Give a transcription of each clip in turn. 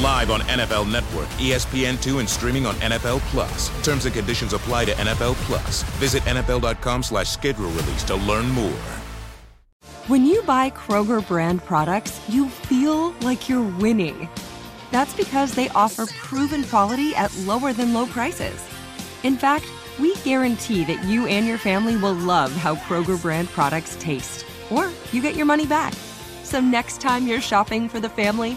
Live on NFL Network, ESPN2, and streaming on NFL+. Terms and conditions apply to NFL+. Visit nfl.com/schedule-release to learn more. When you buy Kroger brand products, you feel like you're winning. That's because they offer proven quality at lower than low prices. In fact, we guarantee that you and your family will love how Kroger brand products taste, or you get your money back. So next time you're shopping for the family,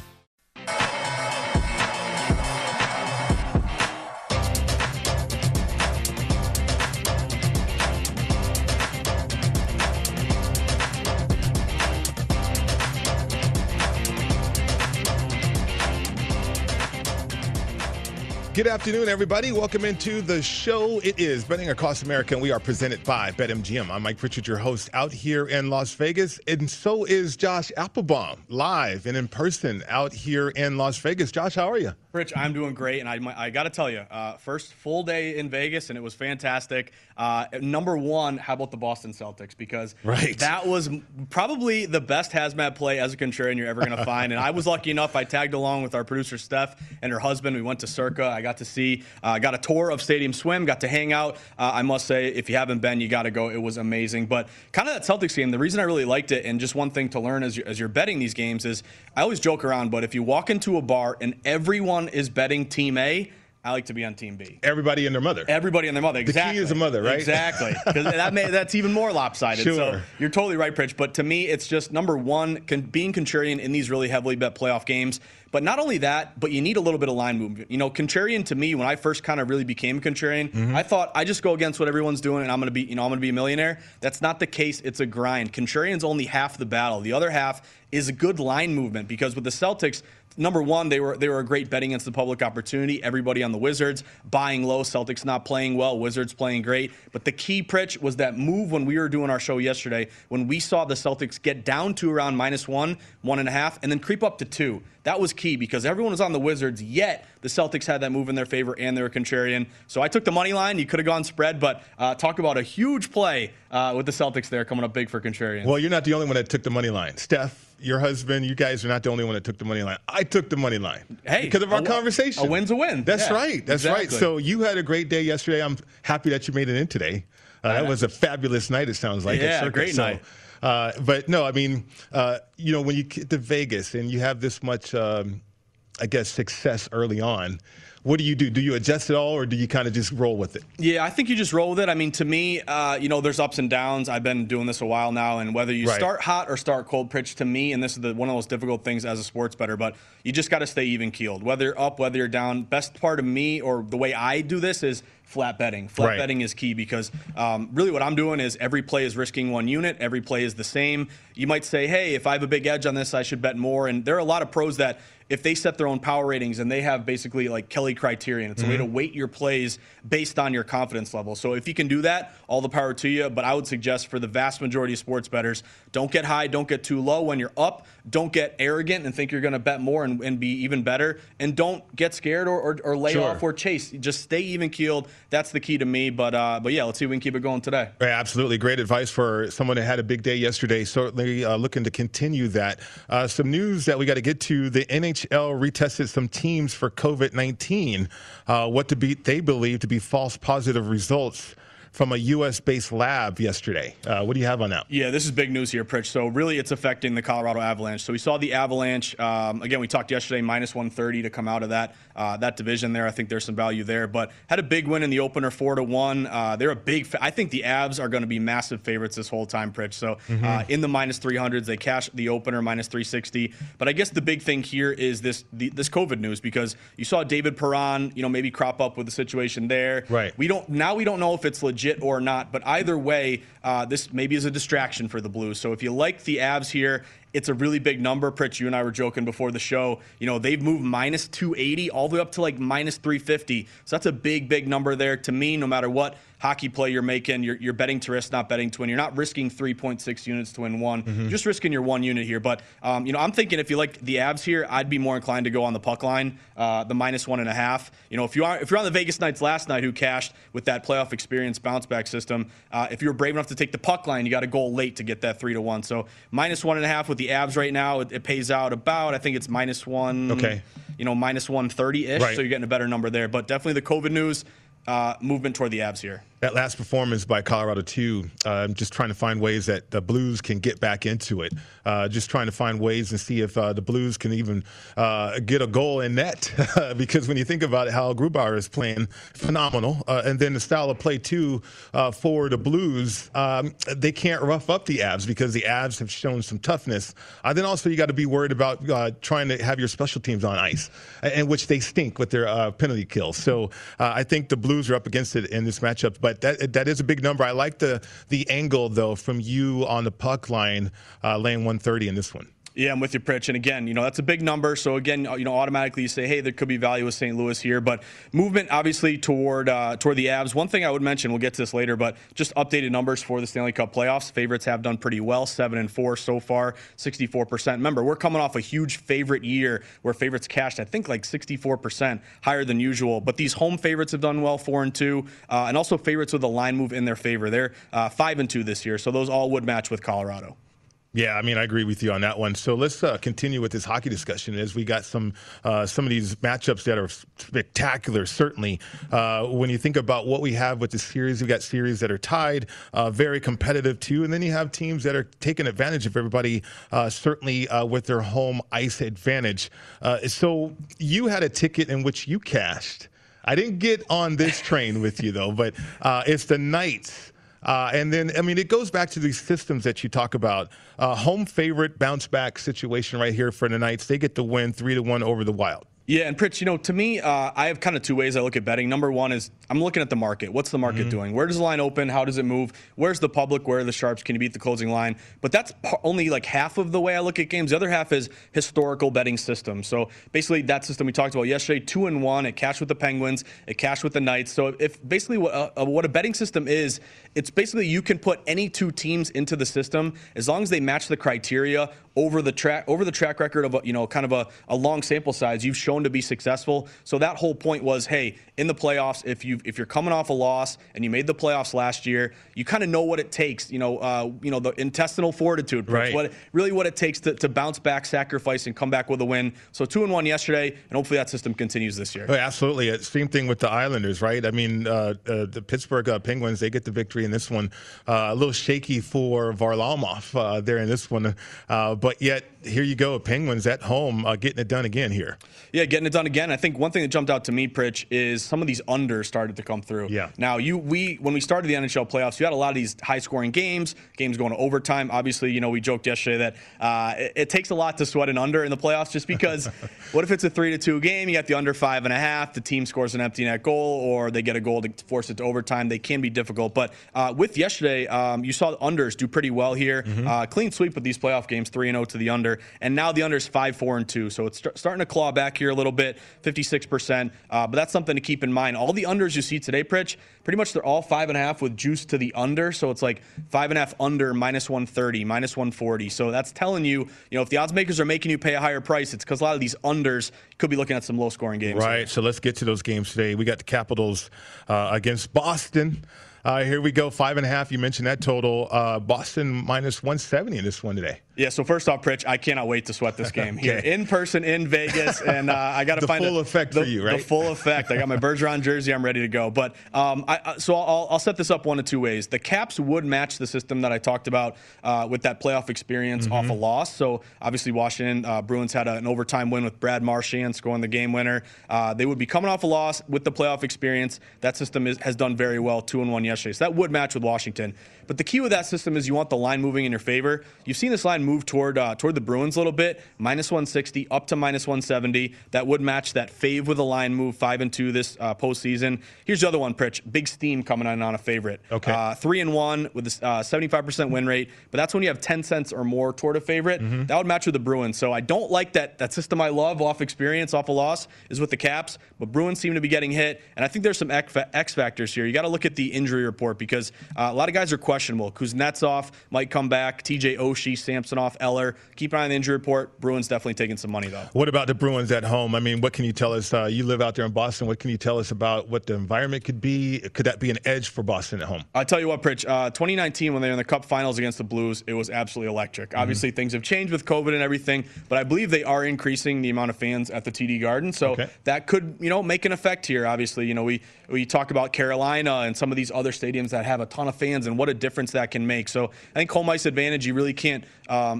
Good afternoon, everybody. Welcome into the show. It is Betting Across America, and we are presented by BetMGM. I'm Mike Pritchard, your host, out here in Las Vegas, and so is Josh Applebaum, live and in person out here in Las Vegas. Josh, how are you? Rich, I'm doing great, and I got to tell you, first full day in Vegas, and it was fantastic. Number one, how about the Boston Celtics? Because that was probably the best hazmat play as a contrarian you're ever going to find, and I was lucky enough. I tagged along with our producer, Steph, and her husband. We went to Circa. I got to see, got a tour of Stadium Swim, got to hang out. I must say, if you haven't been, you got to go. It was amazing. But kind of that Celtics game, the reason I really liked it, and just one thing to learn as you're betting these games is, I always joke around, but if you walk into a bar and everyone is betting Team A, I like to be on Team B. Everybody and their mother. Everybody and their mother, exactly. The key is the mother, right? Exactly, because that's even more lopsided. Sure. So you're totally right, Pritch. But to me, it's just, number one, being contrarian in these really heavily bet playoff games. But not only that, but you need a little bit of line movement. You know, contrarian to me, when I first kind of really became contrarian, I thought I just go against what everyone's doing and I'm going to be a millionaire. That's not the case. It's a grind. Contrarian's only half the battle. The other half is a good line movement, because with the Celtics, number one, they were a great betting against the public opportunity. Everybody on the Wizards buying low. Celtics not playing well. Wizards playing great. But the key, Pritch, was that move when we were doing our show yesterday, when we saw the Celtics get down to around -1, 1.5, and then creep up to 2. That was key, because everyone was on the Wizards, yet the Celtics had that move in their favor and they were contrarian. So I took the money line. You could have gone spread, but talk about a huge play with the Celtics there coming up big for contrarian. Well, you're not the only one that took the money line. Steph, your husband, you guys are not the only one that took the money line. I took the money line. Hey, because of our conversation. A win's a win. That's right. That's exactly right. So you had a great day yesterday. I'm happy that you made it in today. That was a fabulous night, it sounds like. Yeah, a great night. But no, I mean, you know, when you get to Vegas and you have this much, I guess, success early on, what do you do? Do you adjust it all, or do you kind of just roll with it? Yeah, I think you just roll with it. I mean, to me, you know, there's ups and downs. I've been doing this a while now, and whether you start hot or start cold, Pritch, to me, and this is one of those difficult things as a sports bettor, but you just got to stay even keeled, whether you're up, whether you're down. Best part of me, or the way I do this, is flat betting. Flat betting is key because really what I'm doing is every play is risking one unit. Every play is the same. You might say, hey, if I have a big edge on this, I should bet more. And there are a lot of pros that if they set their own power ratings and they have basically like Kelly criterion, it's a way to weight your plays based on your confidence level. So if you can do that, all the power to you. But I would suggest for the vast majority of sports bettors, don't get high, don't get too low when you're up, don't get arrogant and think you're going to bet more and be even better, and don't get scared or lay off or chase. Just stay even keeled. That's the key to me. But yeah, let's see if we can keep it going today. Yeah, absolutely. Great advice for someone that had a big day yesterday. Certainly looking to continue that. Some news that we got to get to. The NHL retested some teams for COVID-19, what to beat they believe to be false positive results from a U.S.-based lab yesterday. What do you have on that? Yeah, this is big news here, Pritch. So really it's affecting the Colorado Avalanche. So we saw the Avalanche, again, we talked yesterday, minus 130 to come out of that division there. I think there's some value there. But had a big win in the opener, 4-1. They're a big I think the Avs are going to be massive favorites this whole time, Pritch. So in the minus 300s, they cashed the opener, minus 360. But I guess the big thing here is this COVID news, because you saw David Perron, maybe crop up with the situation there. Right. We don't know if it's legit or not, but either way, this maybe is a distraction for the Blues. So if you like the Avs here, it's a really big number. Pritch, you and I were joking before the show. They've moved minus 280 all the way up to like minus 350. So that's a big, big number there. To me, no matter what hockey play you're making, you're betting to risk, not betting to win. You're not risking 3.6 units to win one. You're just risking your one unit here. But, I'm thinking if you like the Avs here, I'd be more inclined to go on the puck line, the minus 1.5. If you're on the Vegas Knights last night who cashed with that playoff experience bounce back system, if you were brave enough to take the puck line, you got a goal late to get that 3-1. So minus 1.5 with the Avs right now, it pays out about, I think it's minus one, minus 130-ish. Right. So you're getting a better number there. But definitely the COVID news, movement toward the Avs here. That last performance by Colorado, too, just trying to find ways that the Blues can get back into it. Just trying to find ways and see if the Blues can even get a goal in net. Because when you think about it, how Grubauer is playing, phenomenal. And then the style of play, too, for the Blues, they can't rough up the Avs because the Avs have shown some toughness. Then also you got to be worried about trying to have your special teams on ice, in which they stink with their penalty kills. So I think the Blues are up against it in this matchup. But that is a big number. I like the angle, though, from you on the puck line, laying 130 in this one. Yeah, I'm with you, Pritch. And again, that's a big number. So again, automatically you say, hey, there could be value with St. Louis here. But movement, obviously, toward the Avs. One thing I would mention, we'll get to this later, but just updated numbers for the Stanley Cup playoffs. Favorites have done pretty well, 7-4 so far, 64%. Remember, we're coming off a huge favorite year where favorites cashed, I think, like 64% higher than usual. But these home favorites have done well, 4-2, and also favorites with a line move in their favor. They're 5-2 this year, so those all would match with Colorado. Yeah, I agree with you on that one. So let's continue with this hockey discussion as we got some of these matchups that are spectacular, certainly. When you think about what we have with the series, we've got series that are tied, very competitive too, and then you have teams that are taking advantage of everybody, certainly with their home ice advantage. So you had a ticket in which you cashed. I didn't get on this train with you, though, but it's the Knights. And then, it goes back to these systems that you talk about. Home favorite bounce-back situation right here for the Knights. They get the win 3-1 over the Wild. Yeah, and Pritch, to me, I have kind of two ways I look at betting. Number one is I'm looking at the market. What's the market doing? Where does the line open? How does it move? Where's the public? Where are the sharps? Can you beat the closing line? But that's only like half of the way I look at games. The other half is historical betting system. So basically that system we talked about yesterday, 2-1. It cashed with the Penguins. It cashed with the Knights. So if basically what a betting system is, it's basically you can put any two teams into the system as long as they match the criteria over the track record of a long sample size you've shown to be successful. So that whole point was, hey, in the playoffs, if you're coming off a loss and you made the playoffs last year, you kind of know what it takes. The intestinal fortitude, right? What it takes to bounce back, sacrifice, and come back with a win. So 2-1 yesterday, and hopefully that system continues this year. Oh, absolutely, same thing with the Islanders, right? The Pittsburgh Penguins, they get the victory in this one. A little shaky for Varlamov there in this one. But yet, here you go, Penguins at home getting it done again here. Yeah, Yeah, getting it done again. I think one thing that jumped out to me, Pritch, is some of these unders started to come through. Yeah. Now, when we started the NHL playoffs, you had a lot of these high-scoring games going to overtime. Obviously, we joked yesterday that it takes a lot to sweat an under in the playoffs just because what if it's a 3-2 game? You got the under 5.5. The team scores an empty net goal or they get a goal to force it to overtime. They can be difficult. But with yesterday, you saw the unders do pretty well here. Mm-hmm. Clean sweep with these playoff games, 3-0 to the under. And now the under's 5-4-2. So it's starting to claw back here a little bit, 56%. But that's something to keep in mind. All the unders you see today, Pritch, pretty much they're all 5.5 with juice to the under. So it's like 5.5 under, -130, -140. So that's telling you, if the odds makers are making you pay a higher price, it's because a lot of these unders could be looking at some low-scoring games. Right. So let's get to those games today. We got the Capitals against Boston. Here we go, 5.5. You mentioned that total. Boston -170 in this one today. Yeah, so first off, Pritch, I cannot wait to sweat this game here in person in Vegas, and I got to find the full effect for you, right? The full effect. I got my Bergeron jersey. I'm ready to go. But I'll set this up one of two ways. The Caps would match the system that I talked about with that playoff experience off a loss. So obviously Washington Bruins had an overtime win with Brad Marchand scoring the game winner. They would be coming off a loss with the playoff experience. That system has done very well, 2-1 yesterday. So that would match with Washington. But the key with that system is you want the line moving in your favor. You've seen this line move toward the Bruins a little bit, -160 up to -170. That would match that fave with a line move, 5-2 this postseason. Here's the other one, Pritch. Big steam coming on a favorite. Okay. 3-1 with a 75% win rate, but that's when you have 10 cents or more toward a favorite. Mm-hmm. That would match with the Bruins. So I don't like that system I love off experience, off a loss, is with the Caps, but Bruins seem to be getting hit, and I think there's some X factors here. You got to look at the injury report because a lot of guys are questionable. Kuznetsov might come back, TJ Oshie, Samsonov, Eller. Keep an eye on the injury report. Bruins definitely taking some money, though. What about the Bruins at home? I mean, what can you tell us? You live out there in Boston. What can you tell us about what the environment could be? Could that be an edge for Boston at home? I'll tell you what, Pritch. 2019, when they were in the Cup Finals against the Blues, it was absolutely electric. Mm-hmm. Obviously, things have changed with COVID and everything, but I believe they are increasing the amount of fans at the TD Garden. So that could, make an effect here, obviously. We talk about Carolina and some of these other stadiums that have a ton of fans and what a difference that can make. So I think home ice advantage, you really can't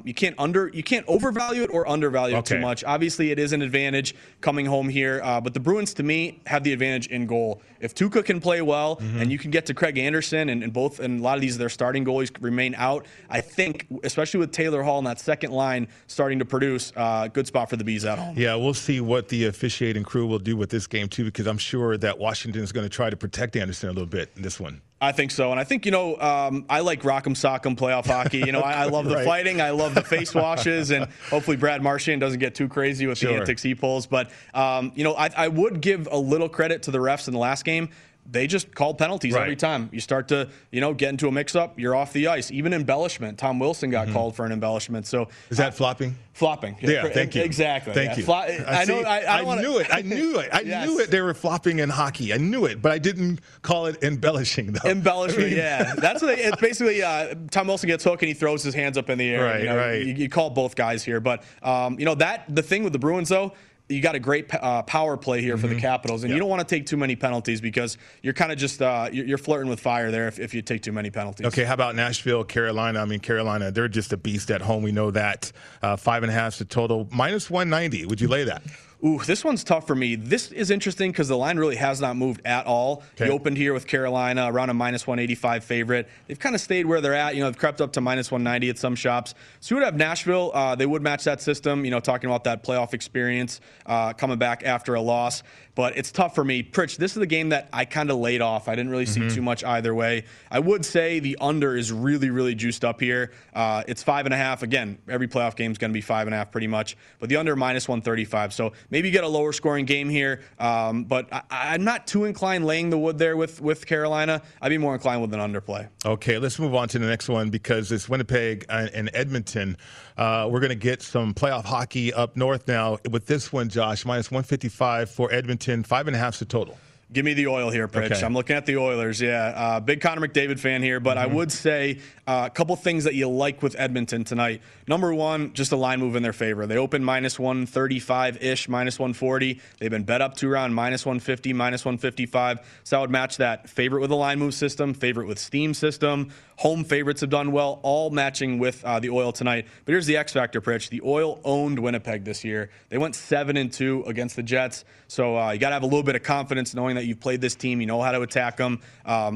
you can't overvalue it or undervalue it too much. Obviously, it is an advantage coming home here, but the Bruins, to me, have the advantage in goal. If Tuukka can play well and you can get to Craig Anderson and a lot of these their starting goalies remain out, I think, especially with Taylor Hall and that second line starting to produce, good spot for the Bees at home. Yeah, we'll see what the officiating crew will do with this game too, because I'm sure that Washington is going to try to protect Anderson a little bit in this one. I think so. And I think, I like Rock'em Sock'em playoff hockey. I love the fighting. I love the face washes. And hopefully Brad Marchand doesn't get too crazy with the antics he pulls. But, I would give a little credit to the refs in the last game. They just call penalties every time. You start to, get into a mix-up, you're off the ice. Even embellishment. Tom Wilson got called for an embellishment. So is that flopping? Flopping. Yeah, thank you. Exactly. Thank you. I knew it. I knew it. They were flopping in hockey. I knew it, but I didn't call it embellishing, though. Embellishment, That's what it's basically. Tom Wilson gets hooked, and he throws his hands up in the air. Right, right. You call both guys here. But, the thing with the Bruins, though, you got a great power play here for the Capitals, and you don't want to take too many penalties because you're kind of just you're flirting with fire there if you take too many penalties. Okay, how about Nashville, Carolina? I mean, Carolina, they're just a beast at home. We know that. 5.5 is the total. -190. Would you lay that? Ooh, this one's tough for me. This is interesting because the line really has not moved at all. Okay. You opened here with Carolina around a -185 favorite. They've kind of stayed where they're at. They've crept up to -190 at some shops. So you would have Nashville. They would match that system, talking about that playoff experience coming back after a loss. But it's tough for me. Pritch, this is the game that I kind of laid off. I didn't really see too much either way. I would say the under is really, really juiced up here. It's 5.5. Again, every playoff game is going to be 5.5 pretty much. But the under -135. So maybe you get a lower scoring game here, but I'm not too inclined laying the wood there with Carolina. I'd be more inclined with an underplay. Okay, let's move on to the next one because it's Winnipeg and Edmonton. We're going to get some playoff hockey up north now with this one, Josh. -155 for Edmonton, 5.5 is the total. Give me the oil here, Pritch. Okay. I'm looking at the Oilers, yeah. Big Connor McDavid fan here, but I would say a couple things that you like with Edmonton tonight. Number one, just a line move in their favor. They opened -135-ish, -140. They've been bet up to around -150, -155. So I would match that favorite with a line move system, favorite with steam system. Home favorites have done well, all matching with the oil tonight. But here's the X factor, Pritch. The oil owned Winnipeg this year. They went 7-2 against the Jets. So you got to have a little bit of confidence knowing that you've played this team, you know how to attack them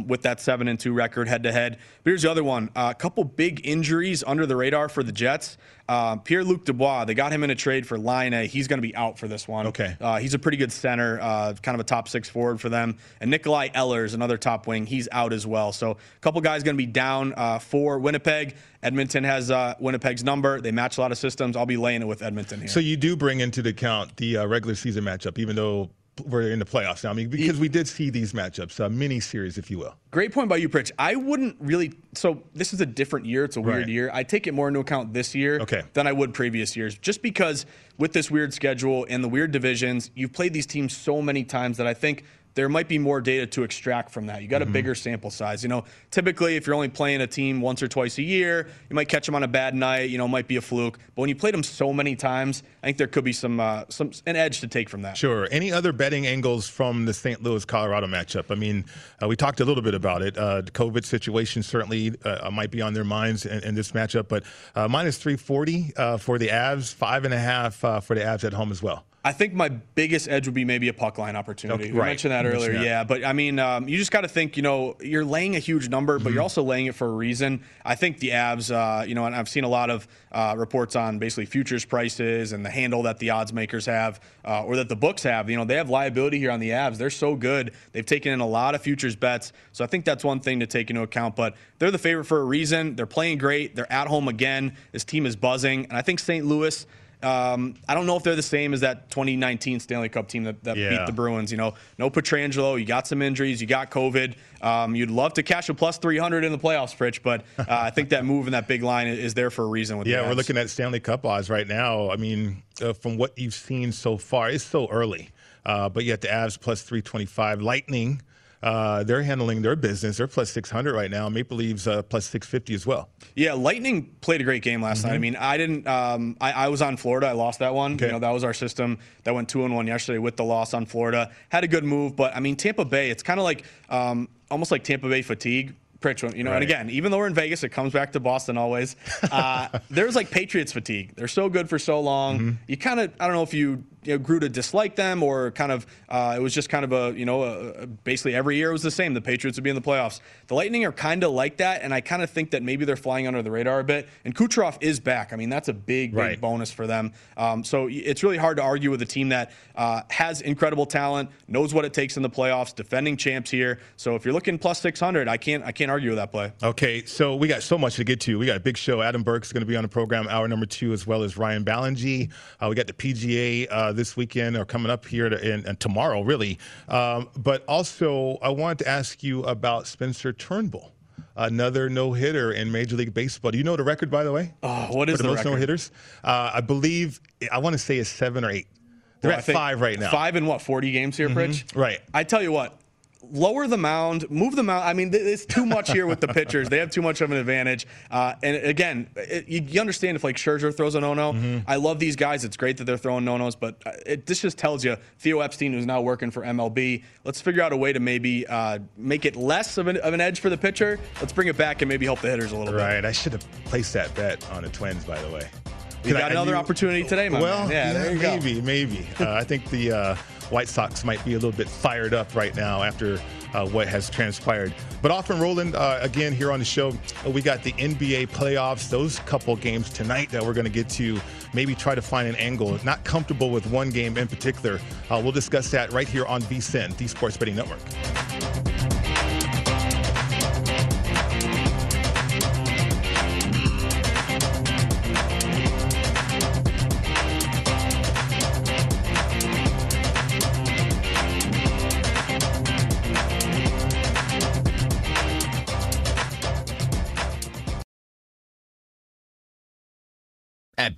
with that 7-2 record head-to-head. But here's the other one. A couple big injuries under the radar for the Jets. Pierre-Luc Dubois, they got him in a trade for Laine. He's going to be out for this one. Okay. He's a pretty good center, kind of a top six forward for them. And Nikolai Ehlers, another top wing, he's out as well. So a couple guys going to be down for Winnipeg. Edmonton has Winnipeg's number. They match a lot of systems. I'll be laying it with Edmonton here. So you do bring into the account the regular season matchup, even though we're in the playoffs now. I mean, because we did see these matchups, mini series, if you will. Great point by you, Pritch. I wouldn't really. So this is a different year. It's a weird year. I take it more into account this year than I would previous years, just because with this weird schedule and the weird divisions, you've played these teams so many times that I think there might be more data to extract from that. You got a bigger sample size. You know, typically if you're only playing a team once or twice a year, you might catch them on a bad night. You know, it might be a fluke. But when you played them so many times, I think there could be an edge to take from that. Sure. Any other betting angles from the St. Louis Colorado matchup? I mean, we talked a little bit about it. The COVID situation certainly might be on their minds in this matchup. But -340 for the Avs, 5.5 for the Avs at home as well. I think my biggest edge would be maybe a puck line opportunity. You mentioned that earlier. Yeah, but I mean, you just got to think, you know, you're laying a huge number, but you're also laying it for a reason. I think the Avs, you know, and I've seen a lot of reports on basically futures prices and the handle that the odds makers have or that the books have. You know, they have liability here on the Avs. They're so good. They've taken in a lot of futures bets. So I think that's one thing to take into account. But they're the favorite for a reason. They're playing great. They're at home again. This team is buzzing. And I think St. Louis, I don't know if they're the same as that 2019 Stanley Cup team that beat the Bruins. You know, no Pietrangelo. You got some injuries. You got COVID. You'd love to cash a +300 in the playoffs, Pritch, but I think that move and that big line is there for a reason. With we're looking at Stanley Cup odds right now. I mean, from what you've seen so far, it's so early, but yet the Avs +325. Lightning, they're handling their business. They're +600 right now. Maple Leafs +650 as well. Yeah, Lightning played a great game last night. I mean, I didn't. I was on Florida. I lost that one. Okay. You know, that was our system that went 2-1 yesterday with the loss on Florida. Had a good move, but I mean, Tampa Bay. It's kind of like almost like Tampa Bay fatigue. You know, and again, even though we're in Vegas, it comes back to Boston always. There's like Patriots fatigue. They're so good for so long. You kind of, I don't know if you grew to dislike them or kind of, it was just kind of a, you know, basically every year it was the same. The Patriots would be in the playoffs. The Lightning are kind of like that, and I kind of think that maybe they're flying under the radar a bit. And Kucherov is back. I mean, that's a big bonus for them. So it's really hard to argue with a team that has incredible talent, knows what it takes in the playoffs, defending champs here. So if you're looking +600, I can't argue with that play. Okay, so we got so much to get to. We got a big show. Adam Burke's going to be on the program, hour number 2, as well as Ryan Ballingy. We got the PGA this weekend or coming up here and tomorrow, really. But also, I wanted to ask you about Spencer Turnbull, another no-hitter in Major League Baseball. Do you know the record, by the way? Oh, what is the most record? No-hitters? I believe, I want to say it's 7 or 8. They're at 5 right now. 5 in what, 40 games here, Pritch? Right. I tell you what. Lower the mound, move the mound. I mean, it's too much here with the pitchers. They have too much of an advantage. And again, you understand if like Scherzer throws a no-no. I love these guys. It's great that they're throwing no-nos, but this just tells you Theo Epstein, who's now working for MLB, let's figure out a way to maybe make it less of an edge for the pitcher. Let's bring it back and maybe help the hitters a little bit. Right. I should have placed that bet on the Twins, by the way. You got another opportunity today, my man. Yeah, there you go. Maybe. I think the White Sox might be a little bit fired up right now after what has transpired. But off and rolling again here on the show. We got the NBA playoffs, those couple games tonight that we're going to get to. Maybe try to find an angle. Not comfortable with one game in particular. We'll discuss that right here on VSiN, the Sports Betting Network. At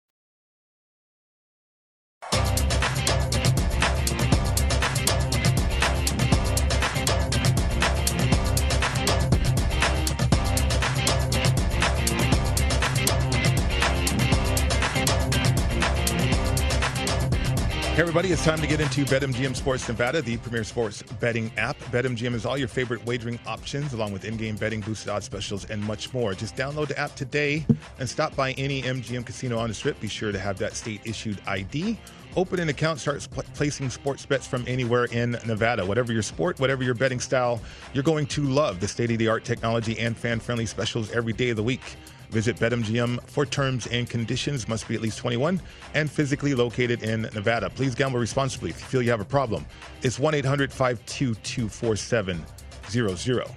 Hey everybody, it's time to get into BetMGM Sports Nevada, the premier sports betting app. BetMGM is all your favorite wagering options, along with in-game betting, boosted odds specials, and much more. Just download the app today and stop by any MGM casino on the Strip. Be sure to have that state-issued ID. Open an account, start placing sports bets from anywhere in Nevada. Whatever your sport, whatever your betting style, you're going to love the state-of-the-art technology and fan-friendly specials every day of the week. Visit BetMGM for terms and conditions. Must be at least 21 and physically located in Nevada. Please gamble responsibly. If you feel you have a problem, it's 1-800-522-4700.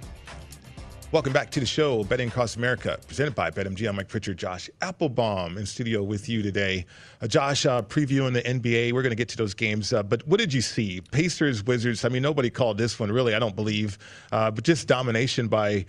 Welcome back to the show, Betting Across America, presented by BetMGM. Mike Pritchard, Josh Applebaum in studio with you today. Josh, previewing the NBA. We're going to get to those games. But what did you see? Pacers, Wizards. I mean, nobody called this one, really, I don't believe. But just domination by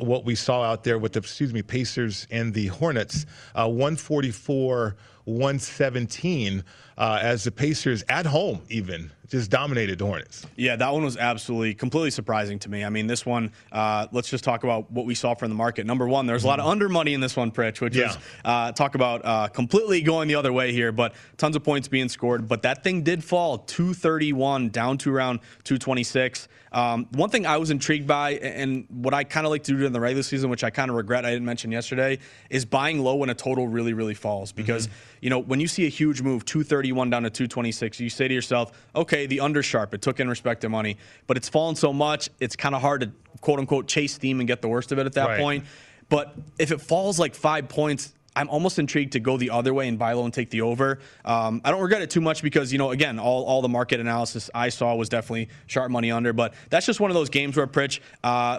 what we saw out there with the Pacers and the Hornets. 144-117 as the Pacers at home even just dominated the Hornets. Yeah, that one was absolutely completely surprising to me. I mean, this one, let's just talk about what we saw from the market. Number one, there's a lot of under money in this one, Pritch, which is talk about completely going the other way here, but tons of points being scored. But that thing did fall 231 down to around 226. One thing I was intrigued by, and what I kind of like to do during the regular season, which I kind of regret I didn't mention yesterday, is buying low when a total really, really falls. Because, you know, when you see a huge move, 231 down to 226, you say to yourself, okay, the undersharp, it took in respective money, but it's fallen so much, it's kind of hard to, quote unquote, chase steam and get the worst of it at that point. But if it falls like 5 points, I'm almost intrigued to go the other way and buy low and take the over. I don't regret it too much because, you know, again, all the market analysis I saw was definitely sharp money under. But that's just one of those games where, Pritch,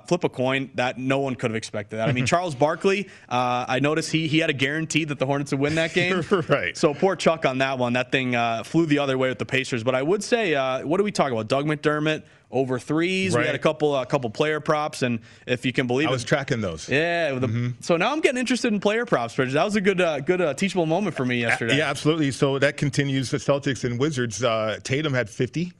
flip a coin that no one could have expected that. I mean, Charles Barkley, I noticed he had a guarantee that the Hornets would win that game. Right. So poor Chuck on that one. That thing flew the other way with the Pacers. But I would say, what do we talk about? Doug McDermott. Over threes, right. We had a couple player props, and if you can believe it, I was tracking those. Yeah, so now I'm getting interested in player props, Bridget. That was a good teachable moment for me yesterday. Yeah, absolutely. So that continues the Celtics and Wizards. Tatum had 50.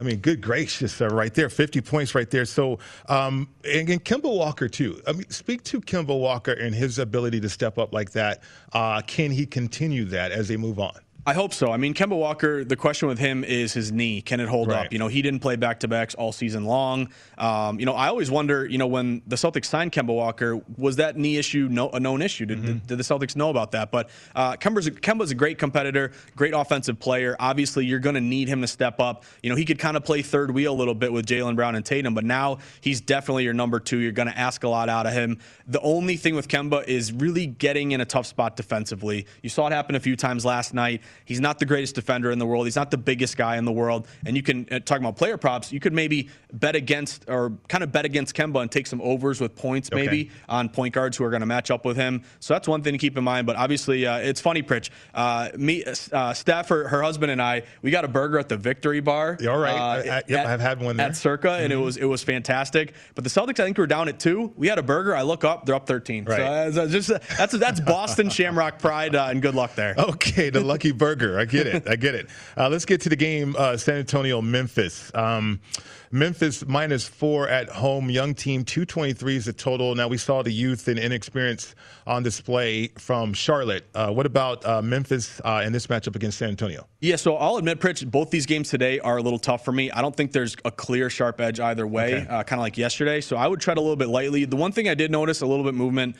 I mean, good gracious, right there, 50 points right there. So, and Kemba Walker, too. I mean, speak to Kemba Walker and his ability to step up like that. Can he continue that as they move on? I hope so. I mean, Kemba Walker, the question with him is his knee. Can it hold up? You know, he didn't play back-to-backs all season long. You know, I always wonder, you know, when the Celtics signed Kemba Walker, was that knee issue a known issue? Did the Celtics know about that? But Kemba's a great competitor, great offensive player. Obviously, you're going to need him to step up. You know, he could kind of play third wheel a little bit with Jaylen Brown and Tatum, but now he's definitely your number two. You're going to ask a lot out of him. The only thing with Kemba is really getting in a tough spot defensively. You saw it happen a few times last night. He's not the greatest defender in the world. He's not the biggest guy in the world. And you can, talking about player props, you could maybe bet against Kemba and take some overs with points maybe on point guards who are going to match up with him. So that's one thing to keep in mind. But obviously, it's funny, Pritch. Steph, her husband, and I, we got a burger at the Victory Bar. All right. I've had one there. At Circa, and it was fantastic. But the Celtics, I think, were down at 2. We had a burger. I look up. They're up 13. Right. So that's Boston Shamrock pride, and good luck there. Okay, the lucky burger. I get it. Let's get to the game, San Antonio, Memphis. Memphis -4 at home. Young team, 223 is the total. Now, we saw the youth and inexperience on display from Charlotte. What about Memphis in this matchup against San Antonio? Yeah, so I'll admit, Pritch, both these games today are a little tough for me. I don't think there's a clear sharp edge either way, kind of like yesterday. So I would tread a little bit lightly. The one thing I did notice, a little bit movement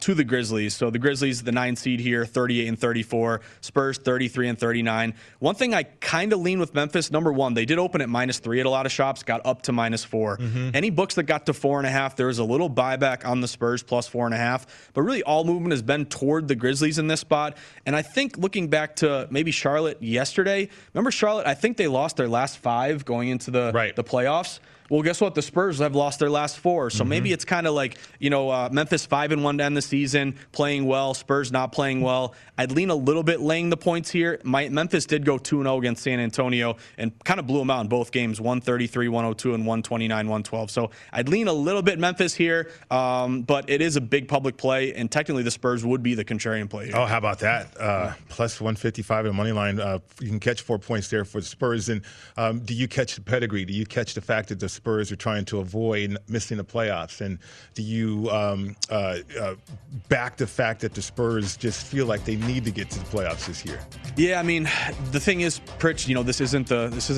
to the Grizzlies. So the Grizzlies, the 9 seed here, 38-34. Spurs, 33-39. One thing I kind of lean with Memphis, number one, they did open at -3 at a lot of shops, got up to -4. Any books that got to 4.5, there was a little buyback on the Spurs plus 4.5. But really all movement has been toward the Grizzlies in this spot. And I think looking back to maybe Charlotte yesterday, remember Charlotte, I think they lost their last 5 going into the playoffs. Well, guess what? The Spurs have lost their last 4. So maybe it's kind of like, you know, Memphis 5-1 to end the season, playing well, Spurs not playing well. I'd lean a little bit laying the points here. Memphis did go 2-0 against San Antonio and kind of blew them out in both games, 133-102 and 129-112. So I'd lean a little bit Memphis here, but it is a big public play, and technically the Spurs would be the contrarian play here. Oh, how about that? Plus 155 in the money line. You can catch 4 points there for the Spurs. And do you catch the pedigree? Do you catch the fact that the Spurs are trying to avoid missing the playoffs? And do you back the fact that the Spurs just feel like they need to get to the playoffs this year? Yeah, I mean, the thing is, Pritch, you know, this isn't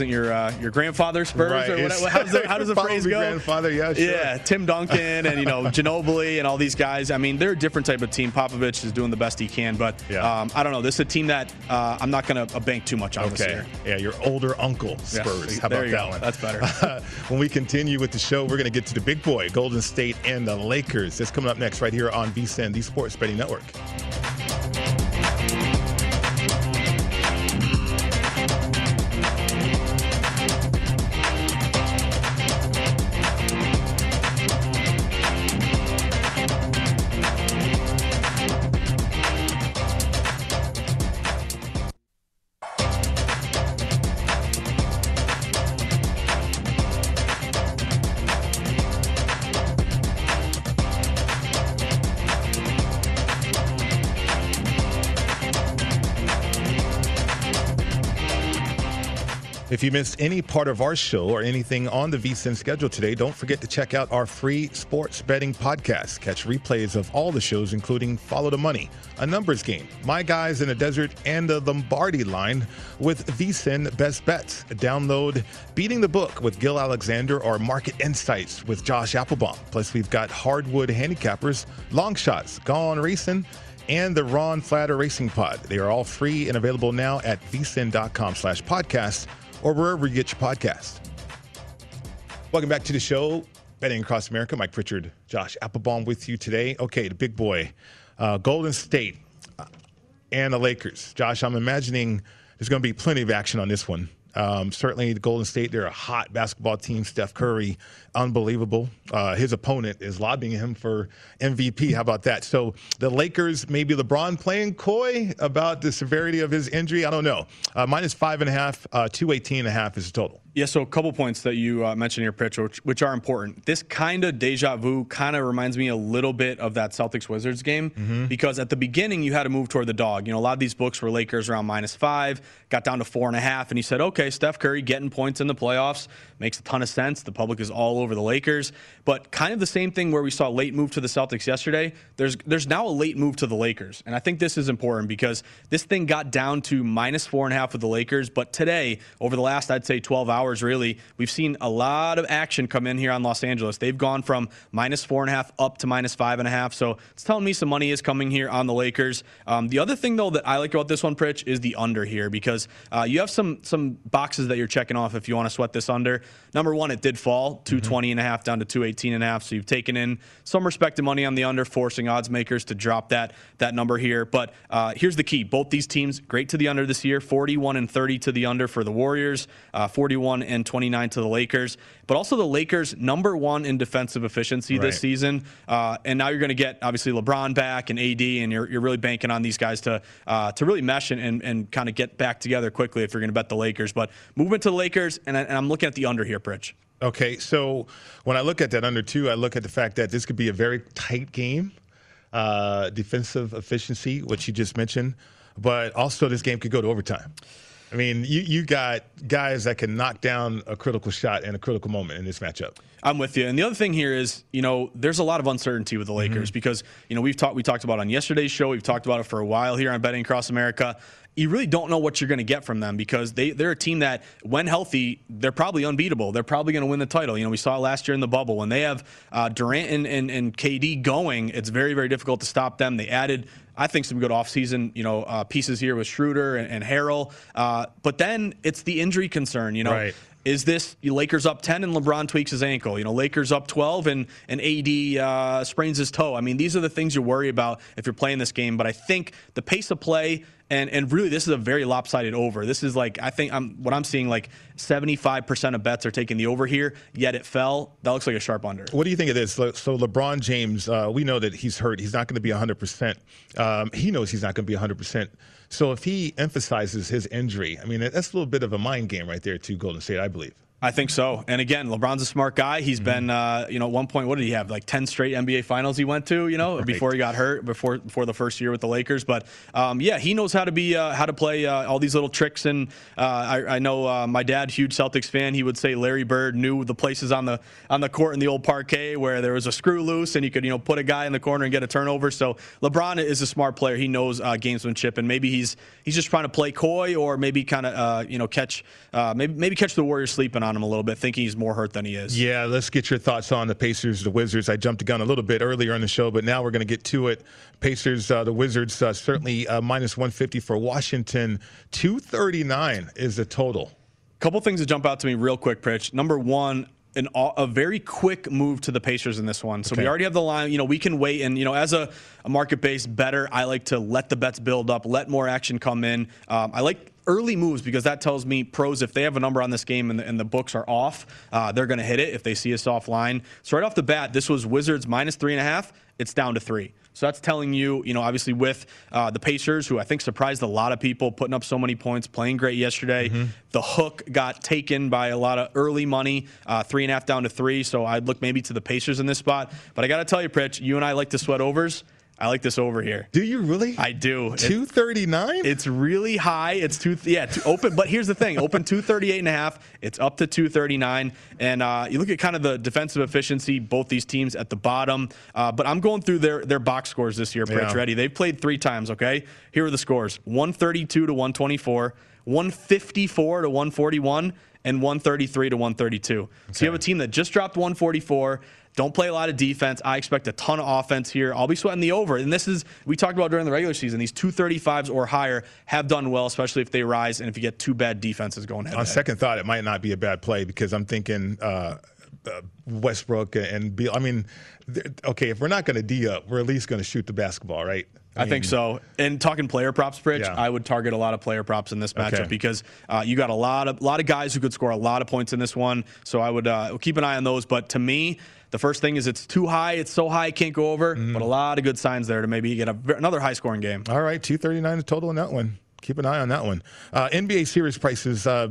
your grandfather's Spurs. Right. Or what, how does the phrase go? Grandfather, yeah, sure. Yeah, Tim Duncan and, you know, Ginobili and all these guys. I mean, they're a different type of team. Popovich is doing the best he can, but I don't know. This is a team that I'm not going to bank too much on this year. Yeah, your older uncle Spurs. Yeah. How about that one? That's better. When we continue with the show, we're going to get to the big boy, Golden State and the Lakers. That's coming up next right here on VSiN, the Sports Betting Network. If you missed any part of our show or anything on the VSiN schedule today, don't forget to check out our free sports betting podcast. Catch replays of all the shows, including Follow the Money, A Numbers Game, My Guys in the Desert, and The Lombardi Line with VSiN Best Bets. Download Beating the Book with Gil Alexander or Market Insights with Josh Applebaum. Plus, we've got Hardwood Handicappers, Long Shots, Gone Racing, and the Ron Flatter Racing Pod. They are all free and available now at vsin.com/podcast. Or wherever you get your podcast. Welcome back to the show. Betting Across America, Mike Pritchard, Josh Applebaum with you today. Okay, the big boy, Golden State and the Lakers. Josh, I'm imagining there's going to be plenty of action on this one. Certainly the Golden State, they're a hot basketball team. Steph Curry, unbelievable. His opponent is lobbying him for MVP. How about that? So the Lakers, maybe LeBron playing coy about the severity of his injury. I don't know. Minus 5.5, 218.5 is the total. Yeah, so a couple points that you mentioned here, Pritch, which are important. This kind of deja vu kind of reminds me a little bit of that Celtics-Wizards game because at the beginning you had to move toward the dog. You know, a lot of these books were Lakers around -5, got down to 4.5, and you said, okay, Steph Curry getting points in the playoffs makes a ton of sense. The public is all over the Lakers. But kind of the same thing where we saw a late move to the Celtics yesterday, there's now a late move to the Lakers. And I think this is important because this thing got down to -4.5 with the Lakers. But today, over the last, I'd say, 12 hours, really, we've seen a lot of action come in here on Los Angeles. They've gone from -4.5 up to -5.5. So it's telling me some money is coming here on the Lakers. The other thing, though, that I like about this one, Pritch, is the under here because you have some boxes that you're checking off if you want to sweat this under. Number one, it did fall 220.5 down to 218.5. So you've taken in some respected money on the under, forcing odds makers to drop that number here. But here's the key. Both these teams great to the under this year, 41-30 to the under for the Warriors, 41-29 to the Lakers. But also the Lakers, number one in defensive efficiency this season. And now you're going to get, obviously, LeBron back and AD, and you're really banking on these guys to really mesh and kind of get back together quickly if you're going to bet the Lakers. But movement to the Lakers, and I'm looking at the under here, Pritch. Okay, so when I look at that under two, I look at the fact that this could be a very tight game, defensive efficiency, which you just mentioned, but also this game could go to overtime. I mean, you got guys that can knock down a critical shot in a critical moment in this matchup. I'm with you. And the other thing here is, you know, there's a lot of uncertainty with the Lakers because, you know, we talked about it on yesterday's show. We've talked about it for a while here on Betting Across America. You really don't know what you're going to get from them because they're a team that, when healthy, they're probably unbeatable. They're probably going to win the title. You know, we saw it last year in the bubble. When they have Durant and KD going, it's very, very difficult to stop them. They added, I think, some good offseason, you know, pieces here with Schroeder and Harrell. But then it's the injury concern, you know. Right. Is this Lakers up 10 and LeBron tweaks his ankle? You know, Lakers up 12 and AD sprains his toe. I mean, these are the things you worry about if you're playing this game. But I think the pace of play and really this is a very lopsided over. This is like what I'm seeing, like 75% of bets are taking the over here. Yet it fell. That looks like a sharp under. What do you think of this? So LeBron James, we know that he's hurt. He's not going to be 100%. He knows he's not going to be 100%. So if he emphasizes his injury, I mean, that's a little bit of a mind game right there to Golden State, I believe. I think so. And again, LeBron's a smart guy. He's been, you know, at one point, what did he have? Like 10 straight NBA finals he went to, you know, before he got hurt, before the first year with the Lakers. But yeah, he knows how to play all these little tricks. And I know my dad, huge Celtics fan, he would say Larry Bird knew the places on the court in the old parquet where there was a screw loose and you could, you know, put a guy in the corner and get a turnover. So LeBron is a smart player. He knows gamesmanship, and maybe he's just trying to play coy, or maybe kind of you know, catch the Warriors sleeping on him a little bit, thinking he's more hurt than he is. Yeah, let's get your thoughts on the Pacers, the Wizards. I jumped the gun a little bit earlier in the show, but now we're going to get to it. Pacers, the Wizards, certainly minus 150 for Washington. 239 is the total. Couple things that jump out to me real quick, Pritch. Number one, a very quick move to the Pacers in this one. So we already have the line. You know, we can wait. And, you know, as a market-based better, I like to let the bets build up, let more action come in. I like early moves because that tells me pros, if they have a number on this game and the books are off, they're going to hit it if they see a soft line. So right off the bat, this was Wizards minus 3.5. It's down to 3. So that's telling you, you know, obviously with the Pacers, who I think surprised a lot of people, putting up so many points, playing great yesterday. The hook got taken by a lot of early money, 3.5 down to 3. So I'd look maybe to the Pacers in this spot. But I got to tell you, Pritch, you and I like to sweat overs. I like this over here. Do you really? I do. 239? It's really high. It's open. But here's the thing: open 238.5. It's up to 239. And you look at kind of the defensive efficiency. Both these teams at the bottom. But I'm going through their box scores this year. Pritch, ready? They've played 3 times. Okay. Here are the scores: 132 to 124, 154 to 141, and 133 to 132. Okay. So you have a team that just dropped 144. Don't play a lot of defense. I expect a ton of offense here. I'll be sweating the over. And this is, we talked about during the regular season, these 235s or higher have done well, especially if they rise and if you get 2 bad defenses going head-to-head. On second thought, it might not be a bad play because I'm thinking Westbrook and Beal. I mean, okay, if we're not going to D up, we're at least going to shoot the basketball, right? I mean, think so. And talking player props, Pritch, yeah. I would target a lot of player props in this matchup because you got a lot of guys who could score a lot of points in this one. So I would keep an eye on those. But to me, the first thing is it's too high. It's so high, it can't go over. But a lot of good signs there to maybe get another high-scoring game. All right, 239 the total on that one. Keep an eye on that one. NBA series prices. So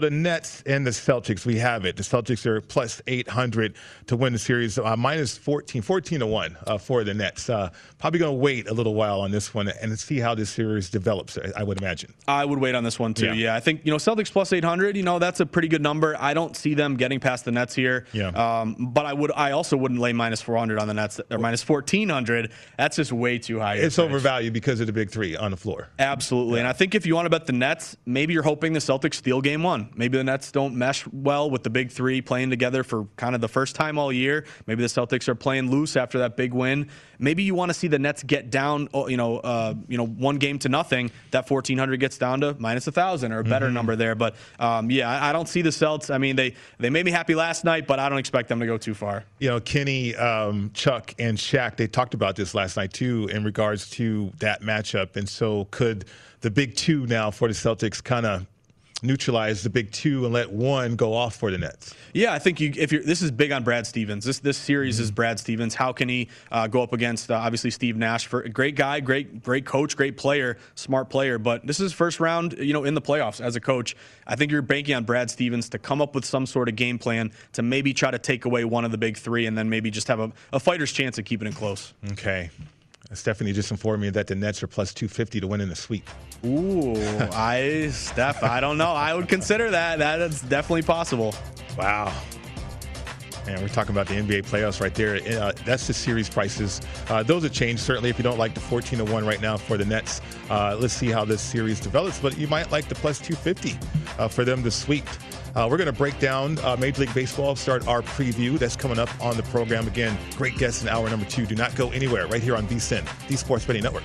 the Nets and the Celtics, we have it. The Celtics are plus 800 to win the series, minus 14 to 1 for the Nets. Probably going to wait a little while on this one and see how this series develops, I would imagine. I would wait on this one, too. Yeah, I think, Celtics plus 800, that's a pretty good number. I don't see them getting past the Nets here. Yeah. But I also wouldn't lay minus 400 on the Nets or minus 1,400. That's just way too high. It's overvalued because of the big three on the floor. Absolutely. Yeah. And I think if you want to bet the Nets, maybe you're hoping the Celtics steal game one. Maybe the Nets don't mesh well with the big three playing together for kind of the first time all year. Maybe the Celtics are playing loose after that big win. Maybe you want to see the Nets get down, one game to nothing. That 1,400 gets down to minus 1,000 or a better number there. But, I don't see the Celts. I mean, they made me happy last night, but I don't expect them to go too far. Kenny, Chuck, and Shaq, they talked about this last night, too, in regards to that matchup. And so could the big two now for the Celtics kind of neutralize the big two and let one go off for the Nets? Yeah, I think this is big on Brad Stevens. This series is Brad Stevens. How can he go up against obviously Steve Nash? For a great guy, great coach, great player, smart player. But this is first round, in the playoffs as a coach. I think you're banking on Brad Stevens to come up with some sort of game plan to maybe try to take away one of the big three and then maybe just have a fighter's chance at keeping it close. Okay. Stephanie just informed me that the Nets are plus 250 to win in the sweep. Ooh, I don't know. I would consider that. That's definitely possible. Wow. Man, we're talking about the NBA playoffs right there. That's the series prices. Those have changed, certainly, if you don't like the 14 to 1 right now for the Nets. Let's see how this series develops. But you might like the plus 250 for them to sweep. We're going to break down Major League Baseball, start our preview. That's coming up on the program. Again, great guests in hour number 2. Do not go anywhere. Right here on VSiN, the Sports Betting Network.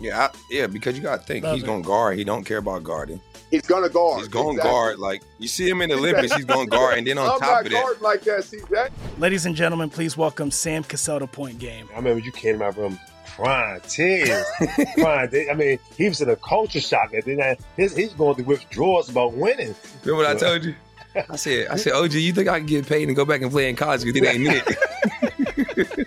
Yeah, because you got to think, he's going to guard. He don't care about guarding. He's going to guard. He's going to guard. Like, you see him in the Olympics, he's going to guard. And then on top of that. Like that, see that? Ladies and gentlemen, please welcome Sam Cassell to Point Game. I remember you came out from crying tears, crying. I mean, he was in a culture shock. And then he's going to withdrawals about winning. Remember what I told you? I said, OG, you think I can get paid and go back and play in college? Because it ain't it.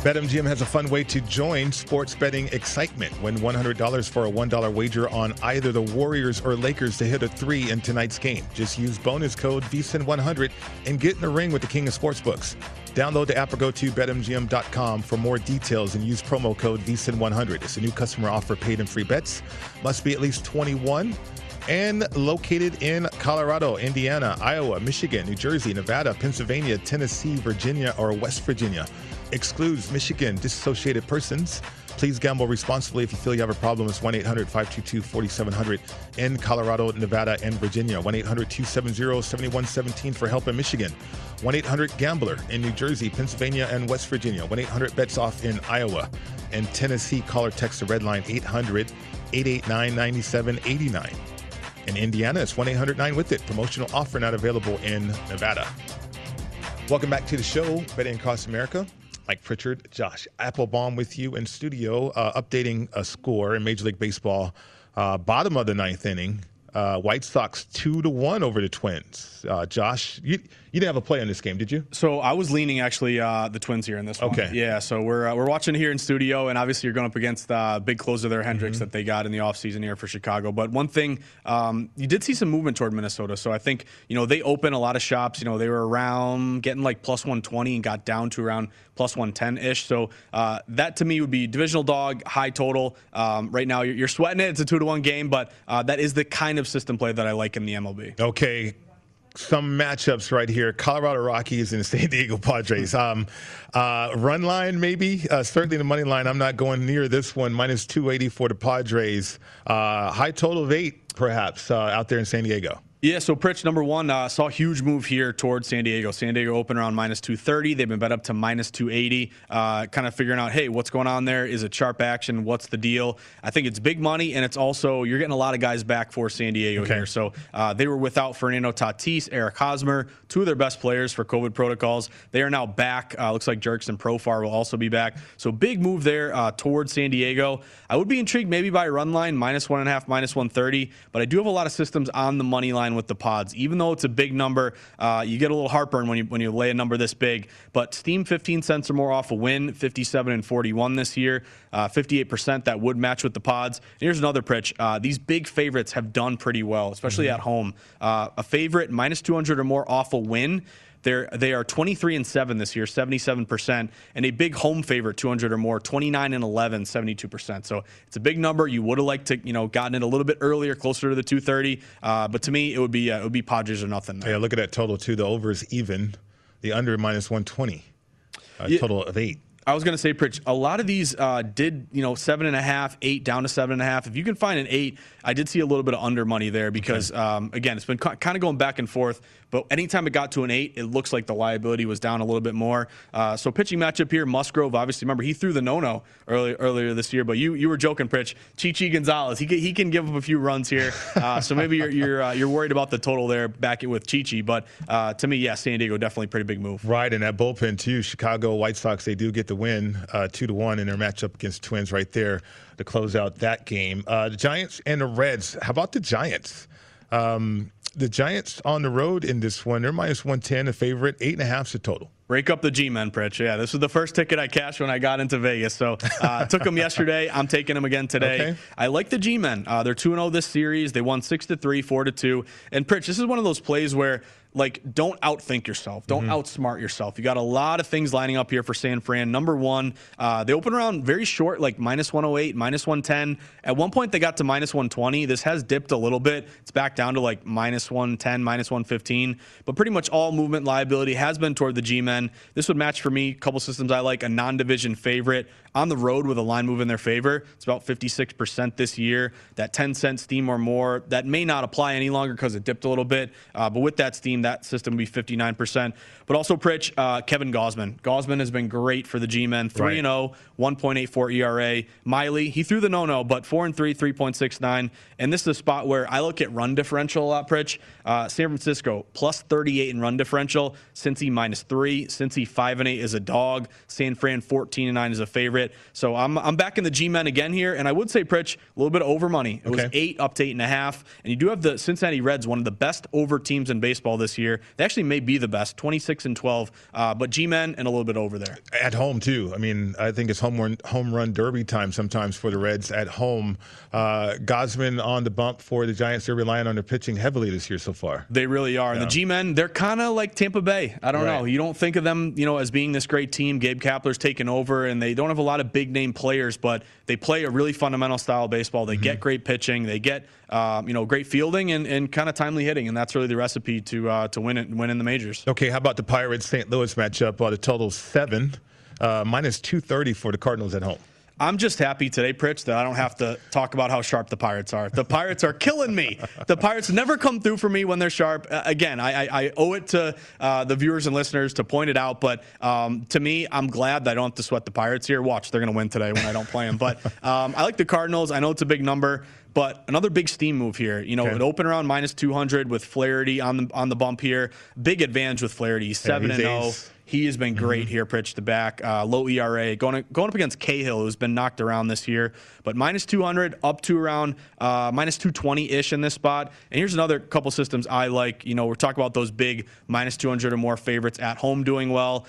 BetMGM has a fun way to join sports betting excitement. Win $100 for a $1 wager on either the Warriors or Lakers to hit a three in tonight's game. Just use bonus code VSIN100 and get in the ring with the king of sportsbooks. Download the app or go to BetMGM.com for more details and use promo code VSIN100. It's a new customer offer, paid and free bets. Must be at least 21 and located in Colorado, Indiana, Iowa, Michigan, New Jersey, Nevada, Pennsylvania, Tennessee, Virginia, or West Virginia. Excludes Michigan, disassociated persons. Please gamble responsibly. If you feel you have a problem, it's 1-800-522-4700 in Colorado, Nevada, and Virginia. 1-800-270-7117 for help in Michigan. 1-800-GAMBLER in New Jersey, Pennsylvania, and West Virginia. 1-800-BETS-OFF in Iowa and Tennessee. Call or text the red line 800-889-9789. In Indiana, it's 1-800-9-WITH-IT. Promotional offer not available in Nevada. Welcome back to the show, Betting Across America. Mike Pritchard, Josh Applebaum with you in studio, updating a score in Major League Baseball. Bottom of the ninth inning, White Sox 2-1 over the Twins. Josh, you didn't have a play on this game, did you? So I was leaning actually the Twins here in this one. Okay. Yeah, so we're watching here in studio, and obviously you're going up against big closer there, Hendricks, that they got in the offseason here for Chicago. But one thing, you did see some movement toward Minnesota. So I think, they open a lot of shops. They were around getting like plus 120 and got down to around plus 110-ish. So that to me would be divisional dog, high total. Right now you're sweating it. It's a 2-1 game, but that is the kind of system play that I like in the MLB. Okay. Some matchups right here. Colorado Rockies and San Diego Padres. Run line maybe. Certainly the money line. I'm not going near this one. Minus 280 for the Padres. High total of 8 perhaps out there in San Diego. Yeah, so Pritch, number one, saw a huge move here towards San Diego. San Diego opened around minus 230. They've been bet up to minus 280. Kind of figuring out, hey, what's going on there? Is it sharp action? What's the deal? I think it's big money, and it's also you're getting a lot of guys back for San Diego here. So they were without Fernando Tatis, Eric Hosmer, two of their best players for COVID protocols. They are now back. Looks like Jerkson Profar will also be back. So big move there towards San Diego. I would be intrigued maybe by run line, minus 1.5, minus 130. But I do have a lot of systems on the money line with the Pods, even though it's a big number. You get a little heartburn when you lay a number this big, but steam 15 cents or more off a win, 57-41 this year, 58%. That would match with the Pods. And here's another, Pritch. These big favorites have done pretty well, especially at home. A favorite minus 200 or more off a win. They are 23-7 this year, 77%, and a big home favorite, 200 or more, 29-11, 72%. So it's a big number. You would have liked to, gotten it a little bit earlier, closer to the 230. But to me, it would be Padres or nothing. Yeah, look at that total too. The over is even, the under minus 120, total of 8. I was going to say, Pritch, a lot of these did, 7.5, 8 down to 7.5. If you can find an 8, I did see a little bit of under money there because, again, it's been kind of going back and forth. But anytime it got to an 8, it looks like the liability was down a little bit more. So pitching matchup here, Musgrove, obviously, remember, he threw the no-no earlier this year. But you were joking, Pritch. Chi-Chi Gonzalez, he can give up a few runs here. So maybe you're worried about the total there back with Chi-Chi. But to me, yeah, San Diego, definitely pretty big move. Right, and that bullpen, too. Chicago White Sox, they do get the win 2-1 in their matchup against Twins right there to close out that game. The Giants and the Reds. How about the Giants? The Giants on the road in this one, they're minus 110, a favorite, 8.5's the total. Break up the G-men, Pritch. Yeah, this was the first ticket I cashed when I got into Vegas. So took them yesterday. I'm taking them again today. Okay. I like the G-men. They're 2-0 this series. They won 6-3, 4-2. And, Pritch, this is one of those plays where like, don't outthink yourself. Don't outsmart yourself. You got a lot of things lining up here for San Fran. Number one, they opened around very short, like minus 108, minus 110. At one point, they got to minus 120. This has dipped a little bit. It's back down to like minus 110, minus 115. But pretty much all movement liability has been toward the G-men. This would match for me. A couple systems I like. A non-division favorite on the road with a line move in their favor. It's about 56% this year. That 10-cent steam or more, that may not apply any longer because it dipped a little bit. But with that steam, that system would be 59%. But also, Pritch, Kevin Gausman. Gausman has been great for the G-men. 3-0, 1.84 ERA. Miley, he threw the no-no, but 4-3, 3.69. And this is a spot where I look at run differential a lot, Pritch. San Francisco, plus 38 in run differential. Cincy, minus 3. Cincy, 5-8 is a dog. San Fran, 14-9 is a favorite. So I'm back in the G-men again here. And I would say, Pritch, a little bit over money. It was 8 up to 8.5. And you do have the Cincinnati Reds, one of the best over teams in baseball this year. They actually may be the best, 26-12, but G-men and a little bit over there. At home, too. I mean, I think it's home run derby time sometimes for the Reds at home. Gausman on the bump for the Giants. They're relying on their pitching heavily this year so far. They really are. Yeah. And the G-men, they're kind of like Tampa Bay. I don't know. You don't think of them, you know, as being this great team. Gabe Kapler's taken over, and they don't have a lot of big-name players, but they play a really fundamental style of baseball. They get great pitching. They get, you know, great fielding and kind of timely hitting, and that's really the recipe to win it and win in the majors. Okay, how about the Pirates-St. Louis matchup? The total's 7, minus 230 for the Cardinals at home. I'm just happy today, Pritch, that I don't have to talk about how sharp the Pirates are. The Pirates are killing me. The Pirates never come through for me when they're sharp. Again, I owe it to the viewers and listeners to point it out, but to me, I'm glad that I don't have to sweat the Pirates here. Watch, they're going to win today when I don't play them. But I like the Cardinals. I know it's a big number. But another big steam move here. You know, it opened around minus 200 with Flaherty on the bump here. Big advantage with Flaherty, 7-0. He has been great here, Pritch to back. Low ERA. Going up against Cahill, who's been knocked around this year. But minus 200 up to around minus 220-ish in this spot. And here's another couple systems I like. You know, we're talking about those big minus 200 or more favorites at home doing well.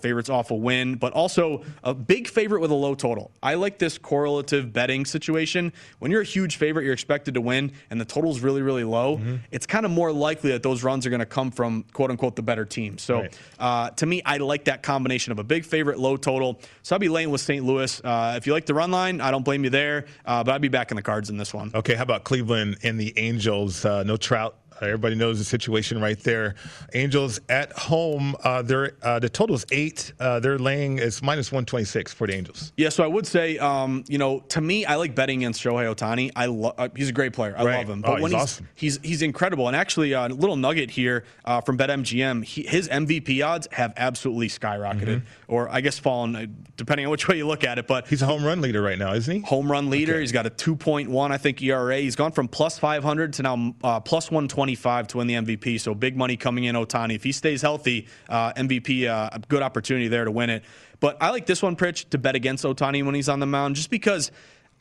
Favorites off a win. But also a big favorite with a low total. I like this correlative betting situation. When you're a huge favorite, you're expected to win, and the total's really, really low, it's kind of more likely that those runs are going to come from, quote-unquote, the better team. So, to me, I like that combination of a big favorite, low total. So I'd be laying with St. Louis. If you like the run line, I don't blame you there, but I'd be backing the Cards in this one. Okay, how about Cleveland and the Angels? No Trout. Everybody knows the situation right there. Angels at home, the total's 8. They're laying as minus 126 for the Angels. Yeah, so I would say, you know, to me, I like betting against Shohei Ohtani. He's a great player. I love him. But when he's awesome. He's incredible. And actually, a little nugget here from BetMGM, his MVP odds have absolutely skyrocketed, or I guess fallen, depending on which way you look at it. But he's a home run leader right now, isn't he? Home run leader. Okay. He's got a 2.1, I think, ERA. He's gone from plus 500 to now plus 120. To win the MVP, so big money coming in Ohtani. If he stays healthy, MVP, a good opportunity there to win it. But I like this one, Pritch, to bet against Ohtani when he's on the mound, just because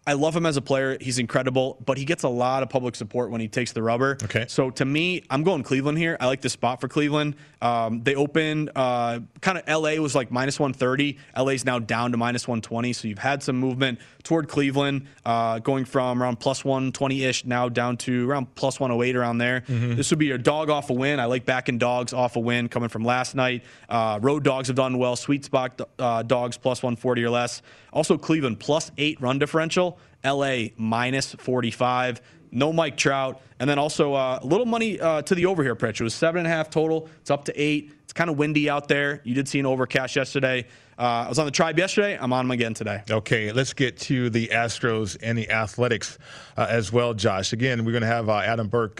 I love him as a player. He's incredible, but he gets a lot of public support when he takes the rubber. Okay. So to me, I'm going Cleveland here. I like this spot for Cleveland. They opened kind of L.A. was like minus 130. L.A.'s now down to minus 120. So you've had some movement toward Cleveland, going from around plus 120-ish now down to around plus 108 around there. This would be your dog off a win. I like backing dogs off a win coming from last night. Road dogs have done well. Sweet spot dogs plus 140 or less. Also Cleveland plus 8 run differential. L.A. minus 45. No Mike Trout. And then also a little money to the over here, Pritch. It was 7.5 total. It's up to 8. It's kind of windy out there. You did see an overcast yesterday. I was on the Tribe yesterday. I'm on them again today. Okay, let's get to the Astros and the Athletics as well, Josh. Again, we're going to have Adam Burke.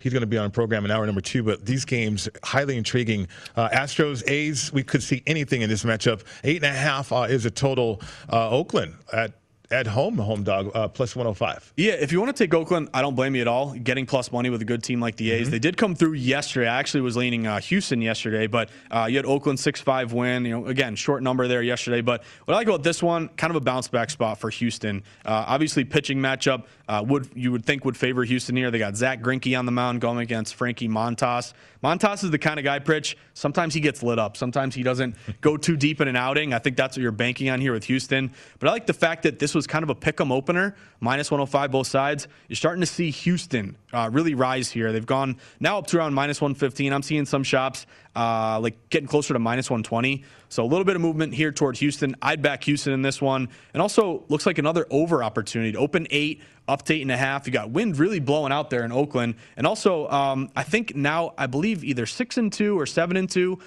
He's going to be on the program in hour number 2, but these games, highly intriguing. Astros, A's, we could see anything in this matchup. 8.5 is a total. Oakland at home, the home dog, plus 105. Yeah, if you want to take Oakland, I don't blame you at all. Getting plus money with a good team like the A's. They did come through yesterday. I actually was leaning Houston yesterday, but you had Oakland 6-5 win. You know, again, short number there yesterday. But what I like about this one, kind of a bounce-back spot for Houston. Obviously, pitching matchup would favor Houston here. They got Zach Greinke on the mound going against Frankie Montas. Montas is the kind of guy, Pritch, sometimes he gets lit up. Sometimes he doesn't go too deep in an outing. I think that's what you're banking on here with Houston. But I like the fact that this was was kind of a pick-em opener, minus 105 both sides. You're starting to see Houston really rise here. They've gone now up to around minus 115. I'm seeing some shops like getting closer to minus 120. So a little bit of movement here toward Houston. I'd back Houston in this one. And also looks like another over opportunity to open 8, up to 8.5. You got wind really blowing out there in Oakland. And also I think now I believe either 6-2 or 7-2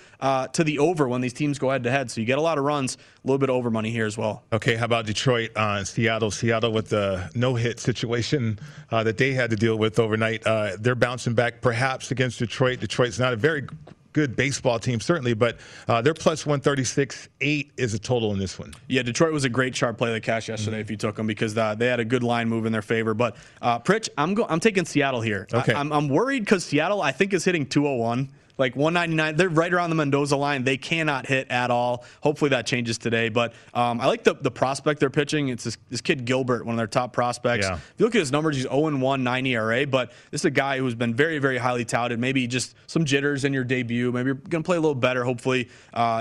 to the over when these teams go head-to-head. So you get a lot of runs, a little bit over money here as well. Okay, how about Detroit and Seattle? Seattle with the no-hit situation that they had to deal with overnight. They're bouncing back perhaps against Detroit. Detroit's not a very good baseball team, certainly, but they're plus 136. 8 is a total in this one. Yeah, Detroit was a great sharp play that cashed yesterday if you took them because they had a good line move in their favor. But, Pritch, I'm taking Seattle here. Okay. I'm worried because Seattle, I think, is hitting 201. Like 199, they're right around the Mendoza line. They cannot hit at all. Hopefully that changes today. But I like the prospect they're pitching. It's this kid Gilbert, one of their top prospects. Yeah. If you look at his numbers, he's 0-1, 9 ERA. But this is a guy who's been very, very highly touted. Maybe just some jitters in your debut. Maybe you're going to play a little better, hopefully,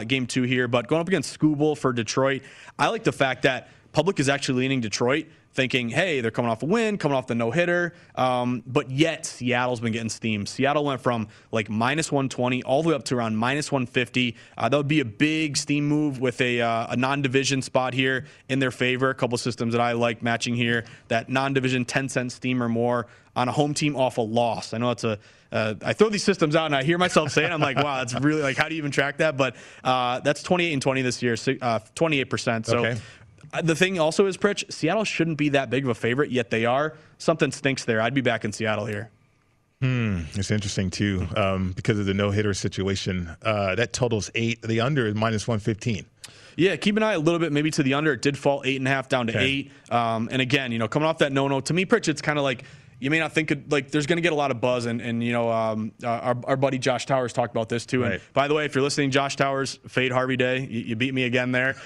game 2 here. But going up against Skubal for Detroit, I like the fact that public is actually leaning Detroit, thinking, hey, they're coming off a win, coming off the no-hitter. But yet Seattle's been getting steamed. Seattle went from like minus 120 all the way up to around minus 150. That would be a big steam move with a non-division spot here in their favor. A couple systems that I like matching here, that non-division 10-cent steam or more on a home team off a loss. I know it's I throw these systems out and I hear myself say it. I'm like, wow, that's really like, how do you even track that? But that's 28-20 this year, 28%. So. Okay. The thing also is, Pritch, Seattle shouldn't be that big of a favorite, yet they are. Something stinks there. I'd be back in Seattle here. It's interesting, too, because of the no-hitter situation. That totals 8. The under is minus 115. Yeah, keep an eye a little bit maybe to the under. It did fall 8.5 down to 8. And again, coming off that no-no, to me, Pritch, it's kind of like you may not think there's going to get a lot of buzz. And our buddy Josh Towers talked about this, too. Right. And by the way, if you're listening, Josh Towers, fade Harvey Day. You beat me again there.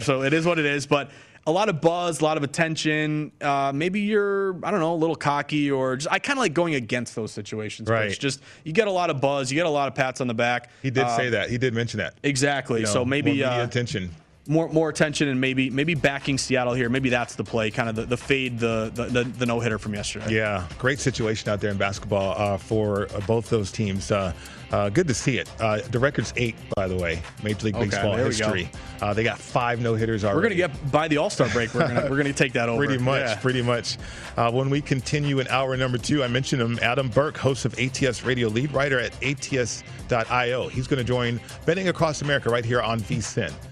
So it is what it is. But a lot of buzz, a lot of attention. Maybe you're, I don't know, a little cocky or just, I kind of like going against those situations. Right. It's just you get a lot of buzz. You get a lot of pats on the back. He did say that. He did mention that. Exactly. So maybe attention. More attention and maybe backing Seattle here. Maybe that's the play, kind of the fade, the no-hitter from yesterday. Yeah, great situation out there in basketball for both those teams. Good to see it. The record's 8, by the way, Major League Baseball history. They got 5 no-hitters already. We're going to get by the All-Star break. We're going to take that over. Pretty much. When we continue in hour number 2, I mentioned him, Adam Burke, host of ATS Radio, lead writer at ATS.io. He's going to join Betting Across America right here on VSiN,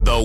The